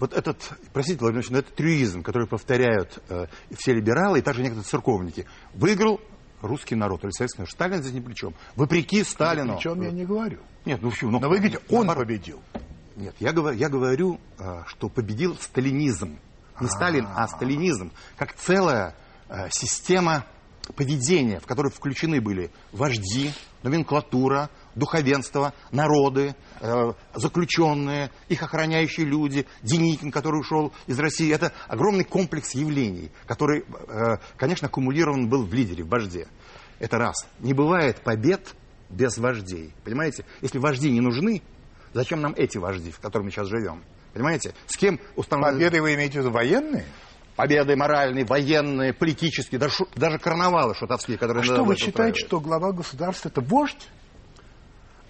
Вот этот, простите, Владимир Ильич, но этот трюизм, который повторяют э, все либералы и также некоторые церковники, выиграл русский народ, или советский народ. Сталин здесь ни при чем. Вопреки Сталину... Ни при чем я не говорю. Нет, ну почему? Но, но вы видите, он победил. Нет, я говорю, я говорю, что победил сталинизм. Не Сталин, а сталинизм. Как целая э, система поведения, в которую включены были вожди, номенклатура, духовенство, народы, э, заключенные, их охраняющие люди, Деникин, который ушел из России. Это огромный комплекс явлений, который, э, конечно, аккумулирован был в лидере, в вожде. Это раз. Не бывает побед без вождей. Понимаете? Если вожди не нужны, зачем нам эти вожди, в которых мы сейчас живем? Понимаете? С кем устанавливать... Победы вы имеете в виду военные? Победы моральные, военные, политические, даже, даже карнавалы шутовские, которые... А что, вы считаете, что глава государства это вождь?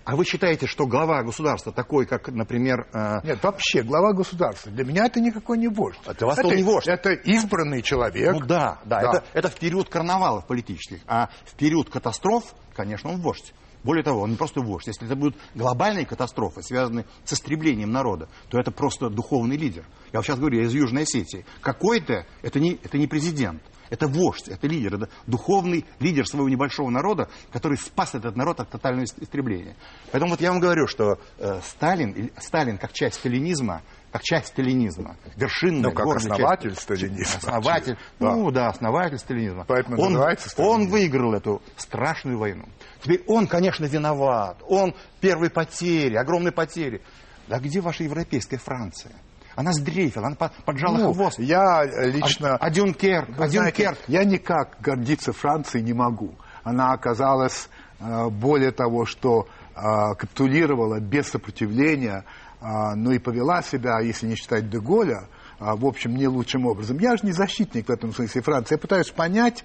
А вы считаете, что глава государства такой, как, например... Э... Нет, вообще, глава государства. Для меня это никакой не вождь. Это, вас это, не вождь. Это избранный человек. Ну да, да. да. Это, это в период карнавалов политических. А в период катастроф, конечно, он вождь. Более того, он не просто вождь. Если это будут глобальные катастрофы, связанные с истреблением народа, то это просто духовный лидер. Я вам сейчас говорю, я из Южной Осетии. Какой-то, это не, это не президент, это вождь, это лидер, это духовный лидер своего небольшого народа, который спас этот народ от тотального истребления. Поэтому вот я вам говорю, что э, Сталин, Сталин как часть сталинизма, как часть сталинизма, вершинная, ну, как основатель часть... сталинизма. Основатель, да. Ну да, основатель сталинизма. Поэтому он, называется сталинизм. Он выиграл эту страшную войну. Теперь он, конечно, виноват. Он первой потери, огромной потери. Да где ваша европейская Франция? Она сдрейфила, она поджала ну, хвост. Я лично... А, а Дюнкерк, а Дюнкерк. Я никак гордиться Францией не могу. Она оказалась, более того, что капитулировала без сопротивления, но и повела себя, если не считать де Голля, в общем, не лучшим образом. Я же не защитник в этом смысле Франции. Я пытаюсь понять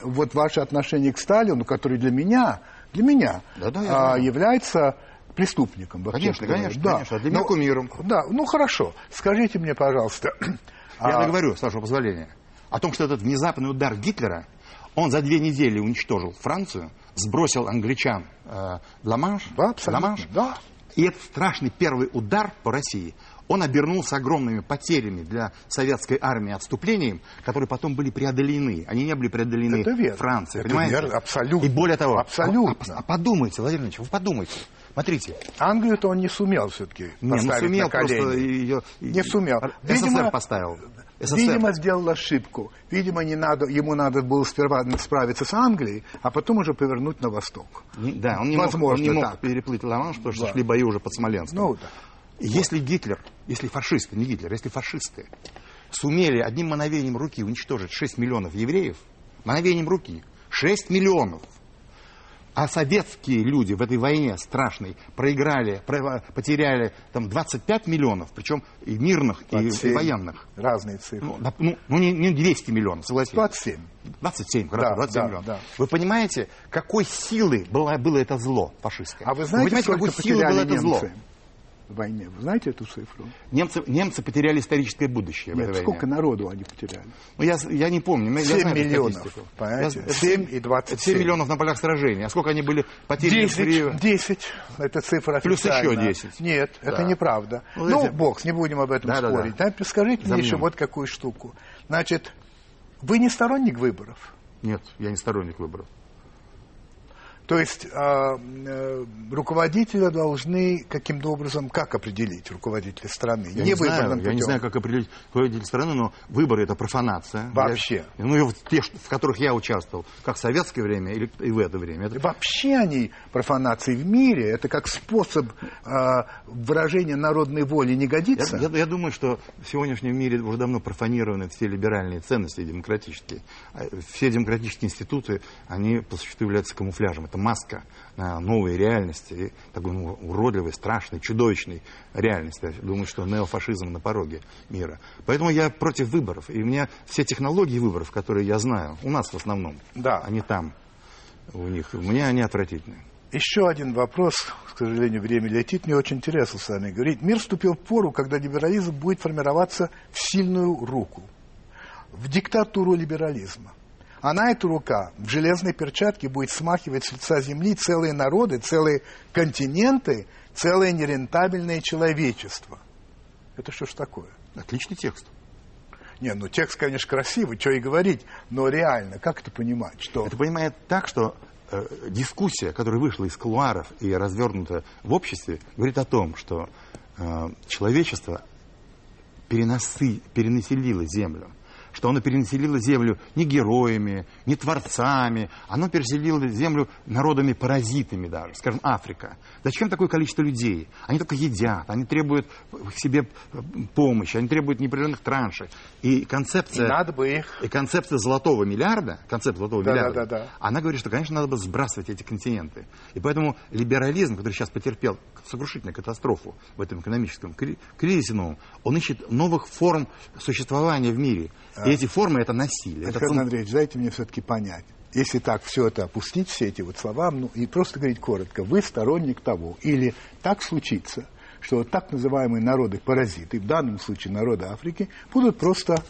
вот ваше отношение к Сталину, который для меня, для меня да, да, является... преступником. Конечно, конечно, да. конечно. Для меня кумиром. Да, ну хорошо. Скажите мне, пожалуйста. Я договорю, с вашего позволения, о том, что этот внезапный удар Гитлера, он за две недели уничтожил Францию, сбросил англичан э, Ла-Манш, да, Ла-Манш, да. И этот страшный первый удар по России, он обернулся огромными потерями для советской армии, отступлением, которые потом были преодолены. Они не были преодолены Францией. Это понимаете? Верно, абсолютно. И более того, абсолютно. А, а, а подумайте, Владимир Ильич, вы подумайте. Смотрите, Англию-то он не сумел все-таки поставить не, ну, сумел на колени. Ее... Не сумел. Видимо, СССР поставил. СССР. Видимо, сделал ошибку. Видимо, не надо, ему надо было сперва справиться с Англией, а потом уже повернуть на восток. Не, да, он не Возможно, мог, он не мог переплыть Ла-Манш, потому что да. шли бои уже под Смоленском. Ну, да. Если Гитлер, если фашисты, не Гитлер, если фашисты сумели одним мановением руки уничтожить шесть миллионов евреев, мановением руки, шесть миллионов, а советские люди в этой войне страшной проиграли, потеряли там, двадцать пять миллионов, причем и мирных, двадцать семь, и военных. Разные цифры. Ну, ну, ну не, не двести миллионов, согласитесь. двадцать семь. двадцать семь, хорошо, да, двадцать семь миллионов. Да. Вы понимаете, какой силы было, было это зло фашистское? А вы знаете, вы понимаете, сколько какой силы было это зло? В войне. Вы знаете эту цифру? Немцы, немцы потеряли историческое будущее. Нет, в этой сколько войне. народу они потеряли? Ну, я, я не помню. семь миллионов. Понимаете? семь и двадцать семь. семь миллионов на полях сражений. А сколько они были потеряны? десять. десять. Это цифра плюс официально. Плюс еще десять. Нет, да. это неправда. Ну, ну это... бокс, не будем об этом да, спорить. Да, да. Скажите мне еще вот какую штуку. Значит, вы не сторонник выборов? Нет, я не сторонник выборов. То есть э, э, руководителя должны каким-то образом, как определить руководителя страны? Я не, не знаю, я не знаю, как определить руководителя страны, но выборы это профанация. Вообще. Я, ну, те, в которых я участвовал, как в советское время или и в это время. Это... Вообще они профанации в мире, это как способ э, выражения народной воли не годится? Я, я, я думаю, что в сегодняшнем мире уже давно профанированы все либеральные ценности демократические. Все демократические институты, они по существу являются камуфляжем. Маска новой реальности, такой ну, уродливой, страшной, чудовищной реальности. Я думаю, что неофашизм на пороге мира. Поэтому я против выборов. И у меня все технологии выборов, которые я знаю, у нас в основном, да. они там, у них, у меня они отвратительные. Еще один вопрос, к сожалению, время летит, мне очень интересно с вами говорить. Мир вступил в пору, когда либерализм будет формироваться в сильную руку, в диктатуру либерализма. Она, эта рука, в железной перчатке будет смахивать с лица земли целые народы, целые континенты, целое нерентабельное человечество. Это что ж такое? Отличный текст. Не, ну текст, конечно, красивый, что и говорить, но реально, как это понимать? Что... Это понимает так, что э, дискуссия, которая вышла из кулуаров и развернута в обществе, говорит о том, что э, человечество переносы, перенаселила землю. Что она перенаселила землю не героями, не творцами, она переселила землю народами-паразитами даже, скажем, Африка. Зачем такое количество людей? Они только едят, они требуют к себе помощи, они требуют непрерывных траншей. И концепция, и надо бы их... и концепция золотого миллиарда, концепция золотого да, миллиарда, да, да, да. она говорит, что, конечно, надо бы сбрасывать эти континенты. И поэтому либерализм, который сейчас потерпел сокрушительную катастрофу в этом экономическом кризисе новом, он ищет новых форм существования в мире. И эти формы – это насилие. Александр это... Андреевич, дайте мне все-таки понять. Если так все это опустить, все эти вот слова, ну, и просто говорить коротко, вы сторонник того, или так случится, что так называемые народы-паразиты, в данном случае народы Африки, будут просто...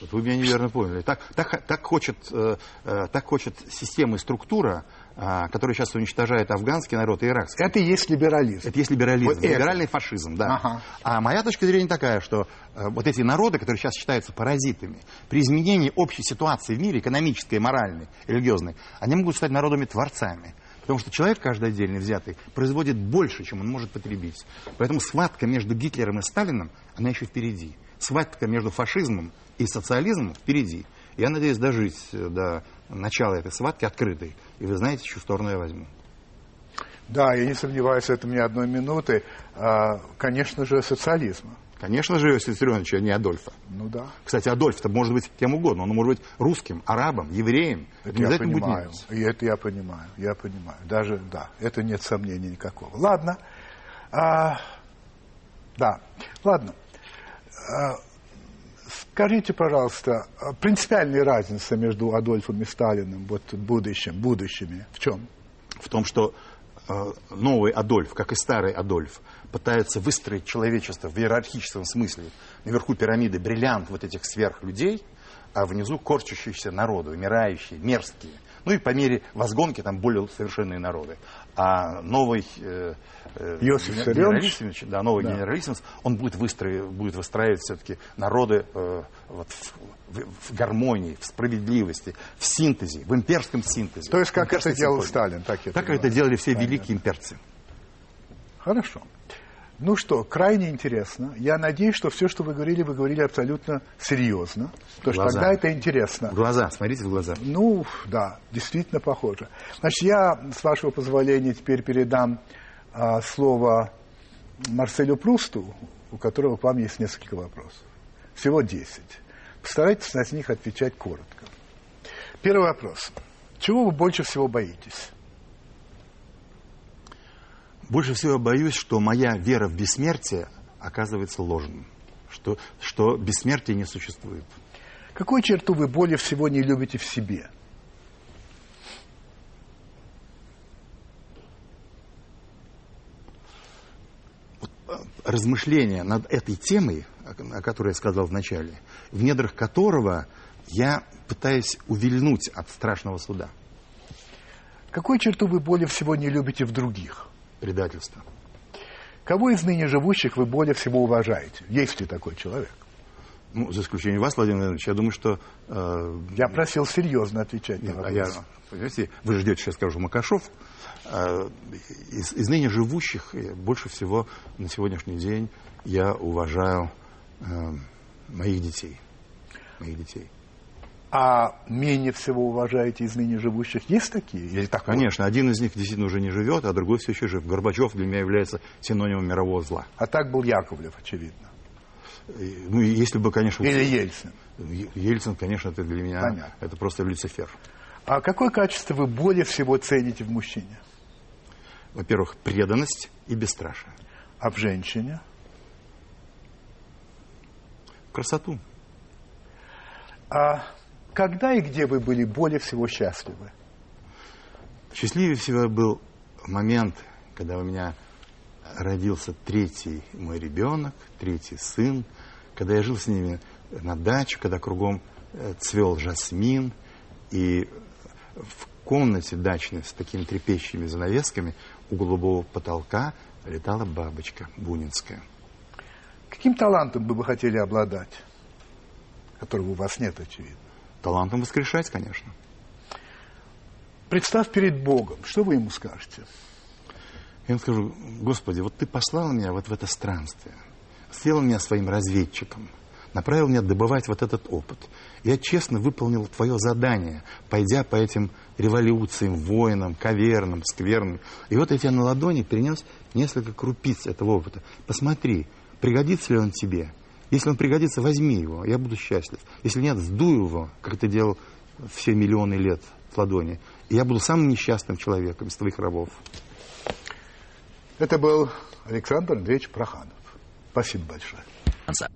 Вот вы меня неверно поняли. Так, так, так, хочет, э, так хочет система и структура, э, которая сейчас уничтожает афганский народ и иракский. Это и есть либерализм. Это есть либерализм. Вот либеральный это. Фашизм, да. Ага. А моя точка зрения такая, что э, вот эти народы, которые сейчас считаются паразитами, при изменении общей ситуации в мире, экономической, моральной, религиозной, они могут стать народами-творцами. Потому что человек, каждый отдельно взятый, производит больше, чем он может потребить. Поэтому схватка между Гитлером и Сталином, она еще впереди. Схватка между фашизмом и социализм впереди. Я надеюсь дожить до начала этой схватки открытой. И вы знаете, чью сторону я возьму. Да, я не сомневаюсь, это мне одной минуты. А, конечно же, социализма. Конечно же, Иосиф Виссарионович, а не Адольфа. Ну да. Кстати, Адольф-то может быть кем угодно. Он может быть русским, арабом, евреем. Это я понимаю. Это я понимаю. Я понимаю. Даже, да, это нет сомнений никакого. Ладно. А, да, ладно. А, скажите, пожалуйста, принципиальная разница между Адольфом и Сталиным вот будущим, будущими в чем? В том, что э, новый Адольф, как и старый Адольф, пытается выстроить человечество в иерархическом смысле. Наверху пирамиды бриллиант вот этих сверхлюдей, а внизу корчащиеся народы, умирающие, мерзкие. Ну и по мере возгонки там более совершенные народы. А новый э, э, генералиссимус, да, новый да. генералиссимус, он будет, выстроить, будет выстраивать все-таки народы э, вот, в, в, в гармонии, в справедливости, в синтезе, в имперском синтезе. То есть как это делал Сталин? Так, так это делали все Понятно. Великие имперцы. Хорошо. Ну что, крайне интересно. Я надеюсь, что все, что вы говорили, вы говорили абсолютно серьезно. Потому что тогда это интересно. В глаза, смотрите в глаза. Ну, да, действительно похоже. Значит, я, с вашего позволения, теперь передам а, слово Марселю Прусту, у которого к вам есть несколько вопросов. Всего десять. Постарайтесь на них отвечать коротко. Первый вопрос. Чего вы больше всего боитесь? Больше всего боюсь, что моя вера в бессмертие оказывается ложным, что, что бессмертия не существует. Какую черту вы более всего не любите в себе? Вот, размышления над этой темой, о которой я сказал вначале, в недрах которого я пытаюсь увильнуть от страшного суда. Какую черту вы более всего не любите в других? Предательство. Кого из ныне живущих вы более всего уважаете? Есть ли такой человек? Ну, за исключением вас, Владимир Владимирович, я думаю, что... Э... Я просил серьезно отвечать Нет, на вопрос. А я... Вы ждете, сейчас скажу, Макашов. Э, из, из ныне живущих больше всего на сегодняшний день я уважаю э, моих детей. Моих детей. А менее всего уважаете из ныне живущих? Есть такие? Или так? Конечно. Один из них действительно уже не живет, а другой все еще жив. Горбачев для меня является синонимом мирового зла. А так был Яковлев, очевидно. Ну, если бы, конечно... Или Ельцин. Ельцин, конечно, это для меня... Понятно. Это просто Люцифер. А какое качество вы более всего цените в мужчине? Во-первых, преданность и бесстрашие. А в женщине? Красоту. А... Когда и где вы были более всего счастливы? Счастливее всего был момент, когда у меня родился третий мой ребенок, третий сын, когда я жил с ними на даче, когда кругом цвел жасмин, и в комнате дачной с такими трепещущими занавесками у голубого потолка летала бабочка бунинская. Каким талантом бы вы хотели обладать, которого у вас нет, очевидно? Талантом воскрешать, конечно. Представь перед Богом, что вы ему скажете? Я ему скажу: Господи, вот ты послал меня вот в это странствие, сделал меня своим разведчиком, направил меня добывать вот этот опыт. Я честно выполнил твое задание, пойдя по этим революциям, войнам, каверным, скверным. И вот я тебе на ладони принес несколько крупиц этого опыта. Посмотри, пригодится ли он тебе. Если он пригодится, возьми его, я буду счастлив. Если нет, сдуй его, как ты делал все миллионы лет в ладони. И я буду самым несчастным человеком из твоих рабов. Это был Александр Андреевич Проханов. Спасибо большое.